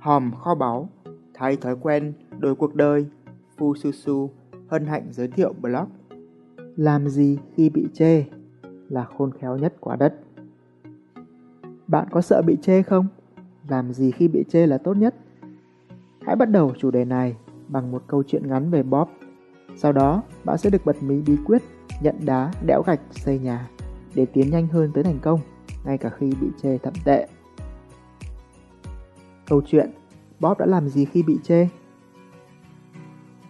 hòm kho báu, thay thói quen, đổi cuộc đời. Fususu hân hạnh giới thiệu blog Làm gì khi bị chê là khôn khéo nhất quả đất. Bạn có sợ bị chê không? Làm gì khi bị chê là tốt nhất. Hãy bắt đầu chủ đề này bằng một câu chuyện ngắn về Bob. Sau đó, bạn sẽ được bật mí bí quyết nhận đá, đẽo gạch, xây nhà để tiến nhanh hơn tới thành công, ngay cả khi bị chê thậm tệ. Câu chuyện Bob đã làm gì khi bị chê?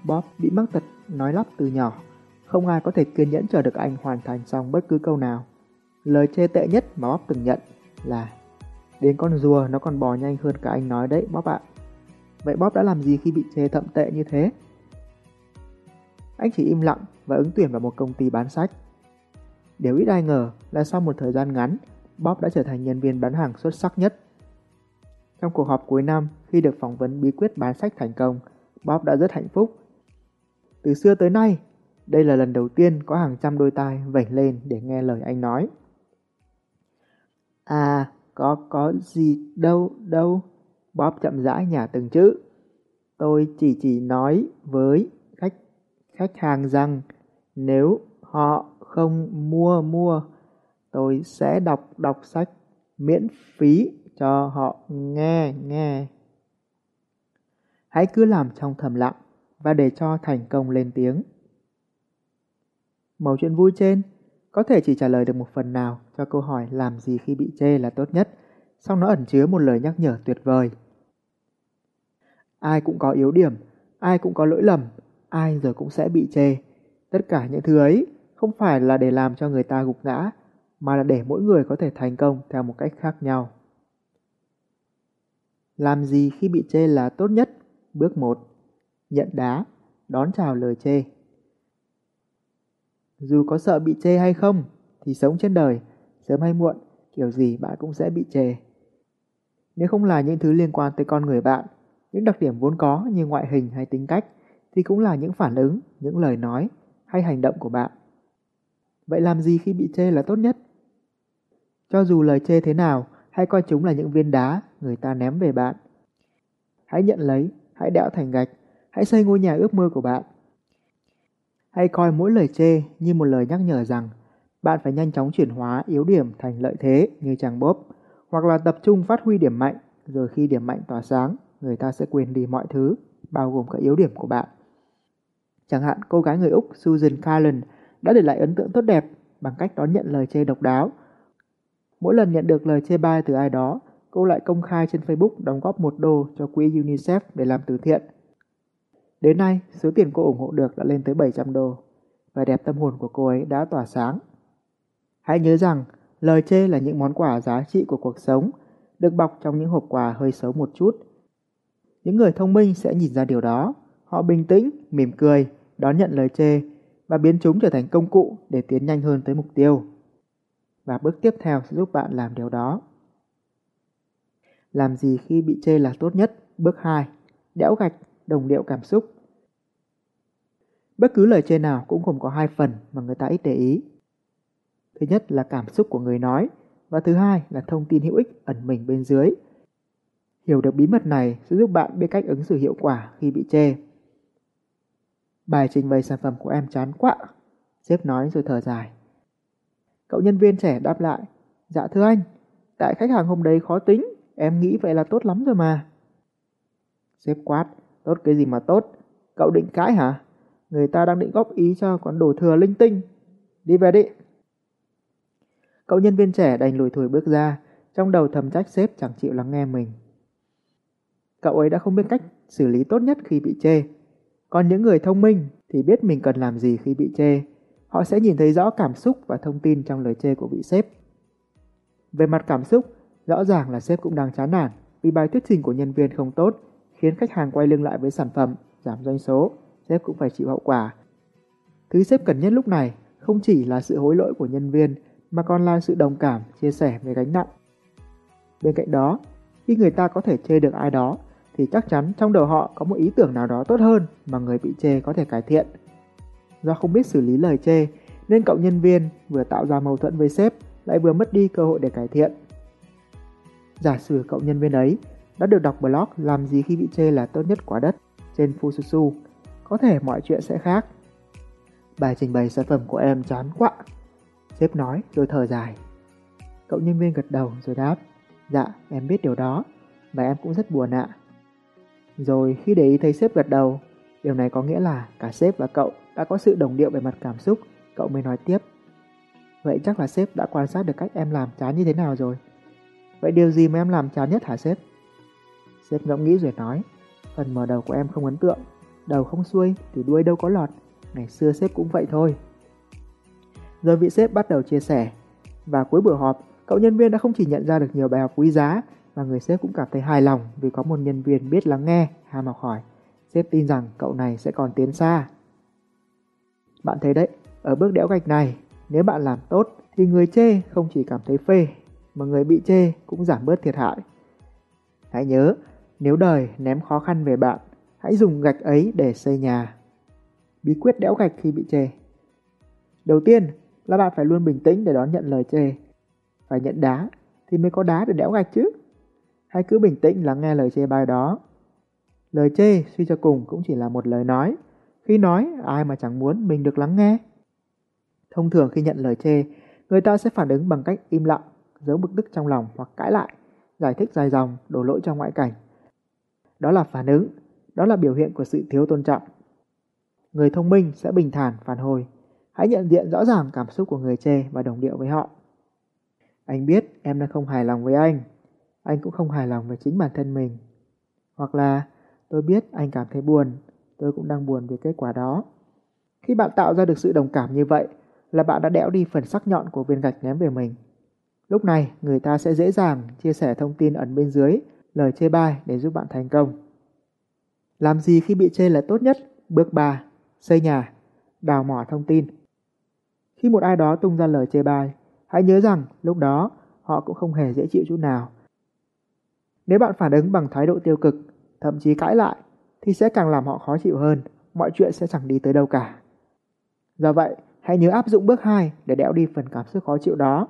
Bob bị mắc tật nói lắp từ nhỏ. Không ai có thể kiên nhẫn chờ được anh hoàn thành xong bất cứ câu nào. Lời chê tệ nhất mà Bob từng nhận là: đến con rùa nó còn bò nhanh hơn cả anh nói đấy Bob ạ. Vậy Bob đã làm gì khi bị chê thậm tệ như thế? Anh chỉ im lặng và ứng tuyển vào một công ty bán sách. Điều ít ai ngờ là sau một thời gian ngắn, Bob đã trở thành nhân viên bán hàng xuất sắc nhất. Trong cuộc họp cuối năm, khi được phỏng vấn bí quyết bán sách thành công, Bob đã rất hạnh phúc. Từ xưa tới nay, đây là lần đầu tiên có hàng trăm đôi tai vểnh lên để nghe lời anh nói. À, có gì đâu, Bob chậm rãi nhả từng chữ. Tôi chỉ nói với khách hàng rằng nếu họ không mua, tôi sẽ đọc sách miễn phí cho họ nghe. Hãy cứ làm trong thầm lặng và để cho thành công lên tiếng. Mẩu chuyện vui trên có thể chỉ trả lời được một phần nào cho câu hỏi làm gì khi bị chê là tốt nhất, song nó ẩn chứa một lời nhắc nhở tuyệt vời. Ai cũng có yếu điểm, ai cũng có lỗi lầm, ai rồi cũng sẽ bị chê. Tất cả những thứ ấy không phải là để làm cho người ta gục ngã, mà là để mỗi người có thể thành công theo một cách khác nhau. Làm gì khi bị chê là tốt nhất? Bước 1. Nhận đá, đón chào lời chê. Dù có sợ bị chê hay không, thì sống trên đời, sớm hay muộn, kiểu gì bạn cũng sẽ bị chê. Nếu không là những thứ liên quan tới con người bạn, những đặc điểm vốn có như ngoại hình hay tính cách, thì cũng là những phản ứng, những lời nói hay hành động của bạn. Vậy làm gì khi bị chê là tốt nhất? Cho dù lời chê thế nào, hãy coi chúng là những viên đá người ta ném về bạn. Hãy nhận lấy, hãy đẽo thành gạch, hãy xây ngôi nhà ước mơ của bạn. Hãy coi mỗi lời chê như một lời nhắc nhở rằng bạn phải nhanh chóng chuyển hóa yếu điểm thành lợi thế như chàng Bob, hoặc là tập trung phát huy điểm mạnh, rồi khi điểm mạnh tỏa sáng, người ta sẽ quên đi mọi thứ, bao gồm cả yếu điểm của bạn. Chẳng hạn cô gái người Úc Susan Carlin đã để lại ấn tượng tốt đẹp bằng cách đón nhận lời chê độc đáo. Mỗi lần nhận được lời chê bai từ ai đó, cô lại công khai trên Facebook đóng góp $1 cho quỹ UNICEF để làm từ thiện. Đến nay, số tiền cô ủng hộ được đã lên tới $700, vẻ đẹp tâm hồn của cô ấy đã tỏa sáng. Hãy nhớ rằng, lời chê là những món quà giá trị của cuộc sống, được bọc trong những hộp quà hơi xấu một chút. Những người thông minh sẽ nhìn ra điều đó, họ bình tĩnh, mỉm cười, đón nhận lời chê và biến chúng trở thành công cụ để tiến nhanh hơn tới mục tiêu. Và bước tiếp theo sẽ giúp bạn làm điều đó. Làm gì khi bị chê là tốt nhất? Bước 2. Đẽo gạch, đồng điệu cảm xúc. Bất cứ lời chê nào cũng gồm có hai phần mà người ta ít để ý. Thứ nhất là cảm xúc của người nói và thứ hai là thông tin hữu ích ẩn mình bên dưới. Hiểu được bí mật này sẽ giúp bạn biết cách ứng xử hiệu quả khi bị chê. Bài trình bày sản phẩm của em chán quá, sếp nói rồi thở dài. Cậu nhân viên trẻ đáp lại: dạ thưa anh, tại khách hàng hôm đấy khó tính, em nghĩ vậy là tốt lắm rồi mà. Sếp quát: tốt cái gì mà tốt, cậu định cãi hả? Người ta đang định góp ý cho con đồ thừa linh tinh, đi về đi. Cậu nhân viên trẻ đành lủi thủi bước ra, trong đầu thầm trách sếp chẳng chịu lắng nghe mình. Cậu ấy đã không biết cách xử lý tốt nhất khi bị chê. Còn những người thông minh thì biết mình cần làm gì khi bị chê. Họ sẽ nhìn thấy rõ cảm xúc và thông tin trong lời chê của vị sếp. Về mặt cảm xúc, rõ ràng là sếp cũng đang chán nản vì bài thuyết trình của nhân viên không tốt, khiến khách hàng quay lưng lại với sản phẩm, giảm doanh số, sếp cũng phải chịu hậu quả. Thứ sếp cần nhất lúc này không chỉ là sự hối lỗi của nhân viên, mà còn là sự đồng cảm, chia sẻ về gánh nặng. Bên cạnh đó, khi người ta có thể chê được ai đó, thì chắc chắn trong đầu họ có một ý tưởng nào đó tốt hơn mà người bị chê có thể cải thiện. Do không biết xử lý lời chê, nên cậu nhân viên vừa tạo ra mâu thuẫn với sếp, lại vừa mất đi cơ hội để cải thiện. Giả sử cậu nhân viên ấy đã được đọc blog Làm gì khi bị chê là tốt nhất quả đất trên Fususu. Có thể mọi chuyện sẽ khác. Bài trình bày sản phẩm của em chán quá, sếp nói rồi thở dài. Cậu nhân viên gật đầu rồi đáp, dạ em biết điều đó và em cũng rất buồn ạ. Rồi khi để ý thấy sếp gật đầu, điều này có nghĩa là cả sếp và cậu đã có sự đồng điệu về mặt cảm xúc, cậu mới nói tiếp. Vậy chắc là sếp đã quan sát được cách em làm chán như thế nào rồi. Vậy điều gì mà em làm chán nhất hả sếp? Sếp ngẫm nghĩ rồi nói, phần mở đầu của em không ấn tượng, đầu không xuôi thì đuôi đâu có lọt, ngày xưa sếp cũng vậy thôi. Rồi vị sếp bắt đầu chia sẻ, và cuối buổi họp, cậu nhân viên đã không chỉ nhận ra được nhiều bài học quý giá, mà người sếp cũng cảm thấy hài lòng vì có một nhân viên biết lắng nghe, ham học hỏi. Sếp tin rằng cậu này sẽ còn tiến xa. Bạn thấy đấy, ở bước đẽo gạch này, nếu bạn làm tốt thì người chê không chỉ cảm thấy phê, mà người bị chê cũng giảm bớt thiệt hại. Hãy nhớ, nếu đời ném khó khăn về bạn, hãy dùng gạch ấy để xây nhà. Bí quyết đẽo gạch khi bị chê. Đầu tiên là bạn phải luôn bình tĩnh để đón nhận lời chê. Phải nhận đá thì mới có đá để đẽo gạch chứ. Hãy cứ bình tĩnh lắng nghe lời chê bai đó. Lời chê suy cho cùng cũng chỉ là một lời nói. Khi nói, ai mà chẳng muốn mình được lắng nghe. Thông thường khi nhận lời chê, người ta sẽ phản ứng bằng cách im lặng, giấu bực tức trong lòng hoặc cãi lại, giải thích dài dòng, đổ lỗi cho ngoại cảnh. Đó là phản ứng, đó là biểu hiện của sự thiếu tôn trọng. Người thông minh sẽ bình thản phản hồi. Hãy nhận diện rõ ràng cảm xúc của người chê và đồng điệu với họ. Anh biết em đang không hài lòng với anh cũng không hài lòng với chính bản thân mình. Hoặc là tôi biết anh cảm thấy buồn, tôi cũng đang buồn về kết quả đó. Khi bạn tạo ra được sự đồng cảm như vậy là bạn đã đẽo đi phần sắc nhọn của viên gạch ném về mình. Lúc này người ta sẽ dễ dàng chia sẻ thông tin ẩn bên dưới lời chê bai để giúp bạn thành công. Làm gì khi bị chê là tốt nhất? Bước 3. Xây nhà. Đào mỏ thông tin. Khi một ai đó tung ra lời chê bai, hãy nhớ rằng lúc đó họ cũng không hề dễ chịu chút nào. Nếu bạn phản ứng bằng thái độ tiêu cực, thậm chí cãi lại, thì sẽ càng làm họ khó chịu hơn, mọi chuyện sẽ chẳng đi tới đâu cả. Do vậy, hãy nhớ áp dụng bước 2 để đẽo đi phần cảm xúc khó chịu đó.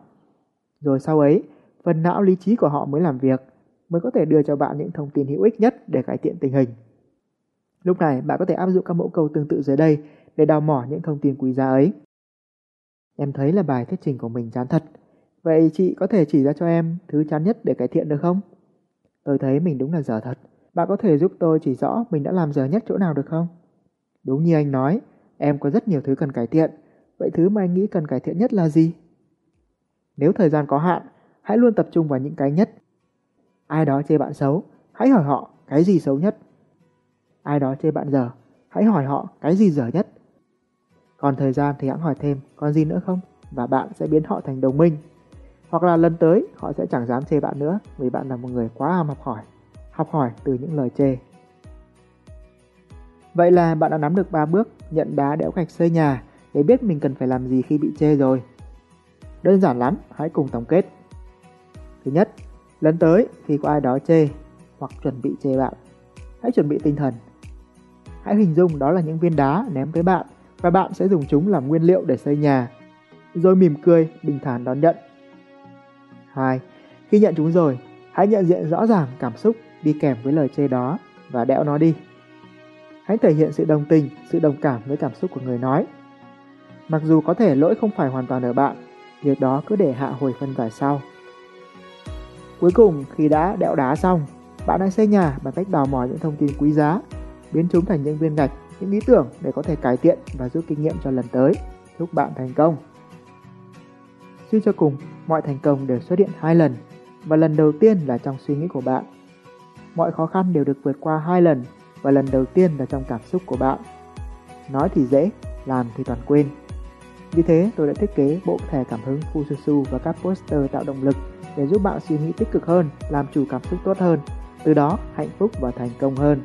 Rồi sau ấy, phần não lý trí của họ mới làm việc, mới có thể đưa cho bạn những thông tin hữu ích nhất để cải thiện tình hình. Lúc này, bạn có thể áp dụng các mẫu câu tương tự dưới đây để đào mỏ những thông tin quý giá ấy. Em thấy là bài thuyết trình của mình chán thật. Vậy chị có thể chỉ ra cho em thứ chán nhất để cải thiện được không? Tôi thấy mình đúng là dở thật. Bạn có thể giúp tôi chỉ rõ mình đã làm dở nhất chỗ nào được không? Đúng như anh nói, em có rất nhiều thứ cần cải thiện. Vậy thứ mà anh nghĩ cần cải thiện nhất là gì? Nếu thời gian có hạn, hãy luôn tập trung vào những cái nhất. Ai đó chê bạn xấu, hãy hỏi họ cái gì xấu nhất. Ai đó chê bạn dở, hãy hỏi họ cái gì dở nhất. Còn thời gian thì hãy hỏi thêm còn gì nữa không? Và bạn sẽ biến họ thành đồng minh. Hoặc là lần tới họ sẽ chẳng dám chê bạn nữa vì bạn là một người quá ham học hỏi. Học hỏi từ những lời chê. Vậy là bạn đã nắm được 3 bước nhận đá đẽo gạch xây nhà để biết mình cần phải làm gì khi bị chê rồi. Đơn giản lắm, hãy cùng tổng kết. Thứ nhất, lần tới khi có ai đó chê hoặc chuẩn bị chê bạn, hãy chuẩn bị tinh thần. Hãy hình dung đó là những viên đá ném tới bạn và bạn sẽ dùng chúng làm nguyên liệu để xây nhà, rồi mỉm cười, bình thản đón nhận. 2. Khi nhận chúng rồi, hãy nhận diện rõ ràng cảm xúc đi kèm với lời chê đó và đẽo nó đi. Hãy thể hiện sự đồng tình, sự đồng cảm với cảm xúc của người nói. Mặc dù có thể lỗi không phải hoàn toàn ở bạn, việc đó cứ để hạ hồi phân giải sau. Cuối cùng, khi đã đẽo đá xong, bạn hãy xây nhà bằng cách đào mỏ những thông tin quý giá, biến chúng thành những viên gạch, những ý tưởng để có thể cải thiện và rút kinh nghiệm cho lần tới. Chúc bạn thành công. Suy cho cùng, mọi thành công đều xuất hiện 2 lần, và lần đầu tiên là trong suy nghĩ của bạn. Mọi khó khăn đều được vượt qua 2 lần, và lần đầu tiên là trong cảm xúc của bạn. Nói thì dễ, làm thì toàn quên. Vì thế, tôi đã thiết kế bộ thẻ cảm hứng Fususu và các poster tạo động lực để giúp bạn suy nghĩ tích cực hơn, làm chủ cảm xúc tốt hơn, từ đó hạnh phúc và thành công hơn.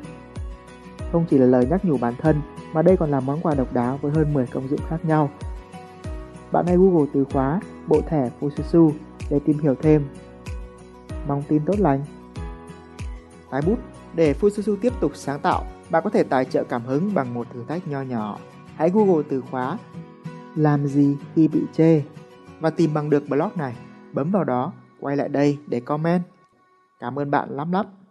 Không chỉ là lời nhắc nhủ bản thân, mà đây còn là món quà độc đáo với hơn 10 công dụng khác nhau. Bạn hãy Google từ khóa bộ thẻ Fususu để tìm hiểu thêm. Mong tin tốt lành. Tái bút. Để Fususu tiếp tục sáng tạo, bạn có thể tài trợ cảm hứng bằng một thử thách nho nhỏ. Hãy Google từ khóa làm gì khi bị chê và tìm bằng được blog này. Bấm vào đó, quay lại đây để comment. Cảm ơn bạn lắm lắm.